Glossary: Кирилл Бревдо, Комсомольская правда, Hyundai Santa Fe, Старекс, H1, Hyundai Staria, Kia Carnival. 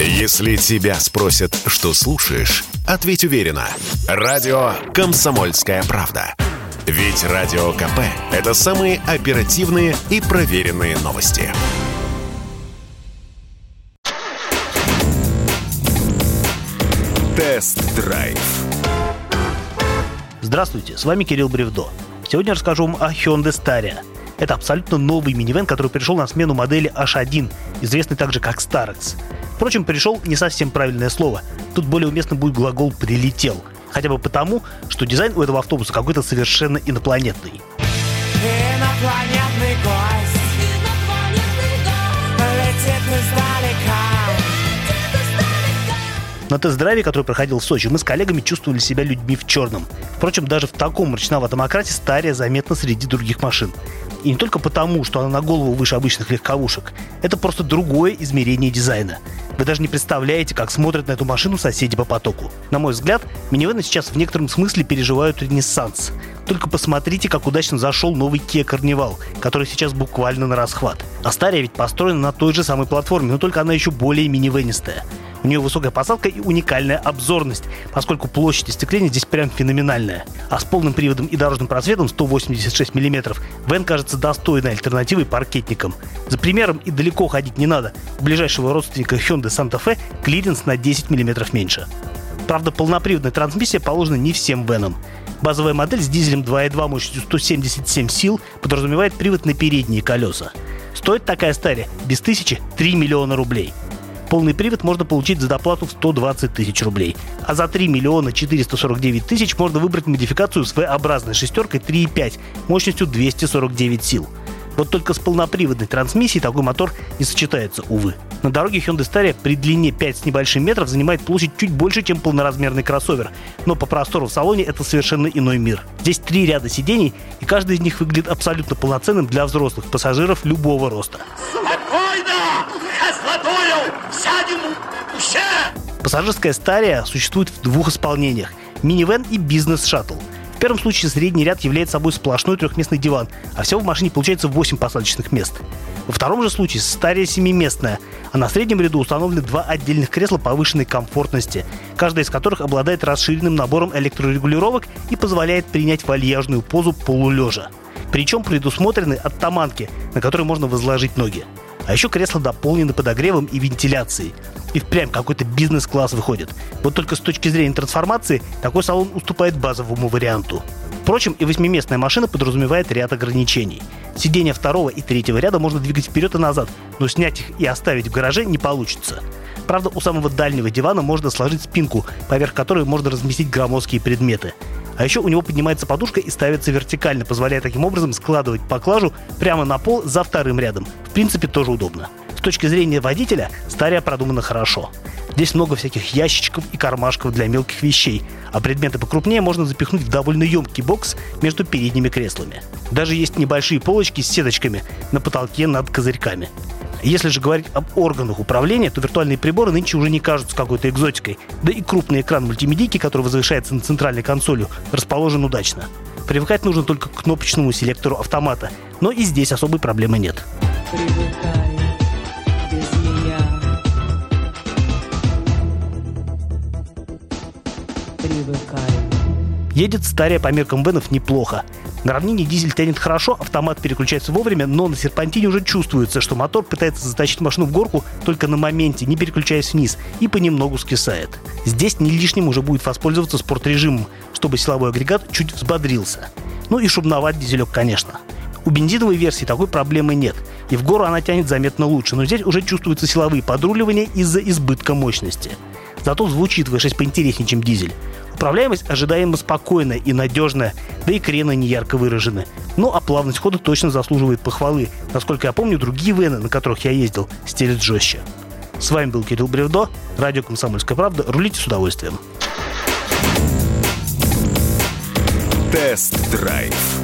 Если тебя спросят, что слушаешь, ответь уверенно. Радио «Комсомольская правда». Ведь Радио КП – это самые оперативные и проверенные новости. Тест-драйв. Здравствуйте, с вами Кирилл Бревдо. Сегодня расскажу вам о Hyundai Staria. Это абсолютно новый минивэн, который пришел на смену модели H1, известный также как Старекс. Впрочем, пришел не совсем правильное слово. Тут более уместно будет глагол «прилетел». Хотя бы потому, что дизайн у этого автобуса какой-то совершенно инопланетный. Инопланетный гость. На тест-драйве, который проходил в Сочи, мы с коллегами чувствовали себя людьми в черном. Впрочем, даже в таком мрачноватом окрасе Стария заметна среди других машин. И не только потому, что она на голову выше обычных легковушек. Это просто другое измерение дизайна. Вы даже не представляете, как смотрят на эту машину соседи по потоку. На мой взгляд, минивэны сейчас в некотором смысле переживают ренессанс. Только посмотрите, как удачно зашел новый Kia Carnival, который сейчас буквально на расхват. А Стария ведь построена на той же самой платформе, но только она еще более минивэнистая. У нее высокая посадка и уникальная обзорность, поскольку площадь остекления здесь прям феноменальная. А с полным приводом и дорожным просветом 186 мм вэн кажется достойной альтернативой паркетникам. За примером и далеко ходить не надо. У ближайшего родственника Hyundai Santa Fe клиренс на 10 мм меньше. Правда, полноприводная трансмиссия положена не всем вэнам. Базовая модель с дизелем 2.2 мощностью 177 сил подразумевает привод на передние колеса. Стоит такая Стария без тысячи 3 миллиона рублей. Полный привод можно получить за доплату в 120 тысяч рублей. А за 3 миллиона 449 тысяч можно выбрать модификацию с V-образной шестеркой 3.5 мощностью 249 сил. Вот только с полноприводной трансмиссией такой мотор не сочетается, увы. На дороге Hyundai Staria при длине 5 с небольшим метров занимает площадь чуть больше, чем полноразмерный кроссовер. Но по простору в салоне это совершенно иной мир. Здесь 3 ряда сидений, и каждый из них выглядит абсолютно полноценным для взрослых пассажиров любого роста. Пассажирская Стария существует в двух исполнениях – минивэн и бизнес-шаттл. В первом случае средний ряд является собой сплошной трехместный диван, а всего в машине получается 8 посадочных мест. Во втором же случае Стария семиместная, а на среднем ряду установлены 2 отдельных кресла повышенной комфортности, каждое из которых обладает расширенным набором электрорегулировок и позволяет принять вальяжную позу полулежа. Причем предусмотрены оттаманки, на которые можно возложить ноги. А еще кресла дополнены подогревом и вентиляцией. И впрямь какой-то бизнес-класс выходит. Вот только с точки зрения трансформации такой салон уступает базовому варианту. Впрочем, и восьмиместная машина подразумевает ряд ограничений. Сиденья второго и третьего ряда можно двигать вперед и назад, но снять их и оставить в гараже не получится. Правда, у самого дальнего дивана можно сложить спинку, поверх которой можно разместить громоздкие предметы. А еще у него поднимается подушка и ставится вертикально, позволяя таким образом складывать поклажу прямо на пол за вторым рядом. В принципе, тоже удобно. С точки зрения водителя, Стария продумана хорошо. Здесь много всяких ящичков и кармашков для мелких вещей, а предметы покрупнее можно запихнуть в довольно емкий бокс между передними креслами. Даже есть небольшие полочки с сеточками на потолке над козырьками. Если же говорить об органах управления, то виртуальные приборы нынче уже не кажутся какой-то экзотикой. Да и крупный экран мультимедийки, который возвышается над центральной консолью, расположен удачно. Привыкать нужно только к кнопочному селектору автомата, но и здесь особой проблемы нет. Едет Стария по меркам вэнов неплохо. На равнине дизель тянет хорошо, автомат переключается вовремя, но на серпантине уже чувствуется, что мотор пытается затащить машину в горку только на моменте, не переключаясь вниз, и понемногу скисает. Здесь не лишним уже будет воспользоваться спортрежимом, чтобы силовой агрегат чуть взбодрился. Ну и шумноват дизелек, конечно. У бензиновой версии такой проблемы нет, и в гору она тянет заметно лучше, но здесь уже чувствуются силовые подруливания из-за избытка мощности. Зато звучит V6 поинтереснее, чем дизель. Управляемость ожидаемо спокойная и надежная, да и крены не ярко выражены. Ну а плавность хода точно заслуживает похвалы. Насколько я помню, другие вэны, на которых я ездил, стелят жестче. С вами был Кирилл Бревдо, радио «Комсомольская правда». Рулите с удовольствием. Тест-драйв.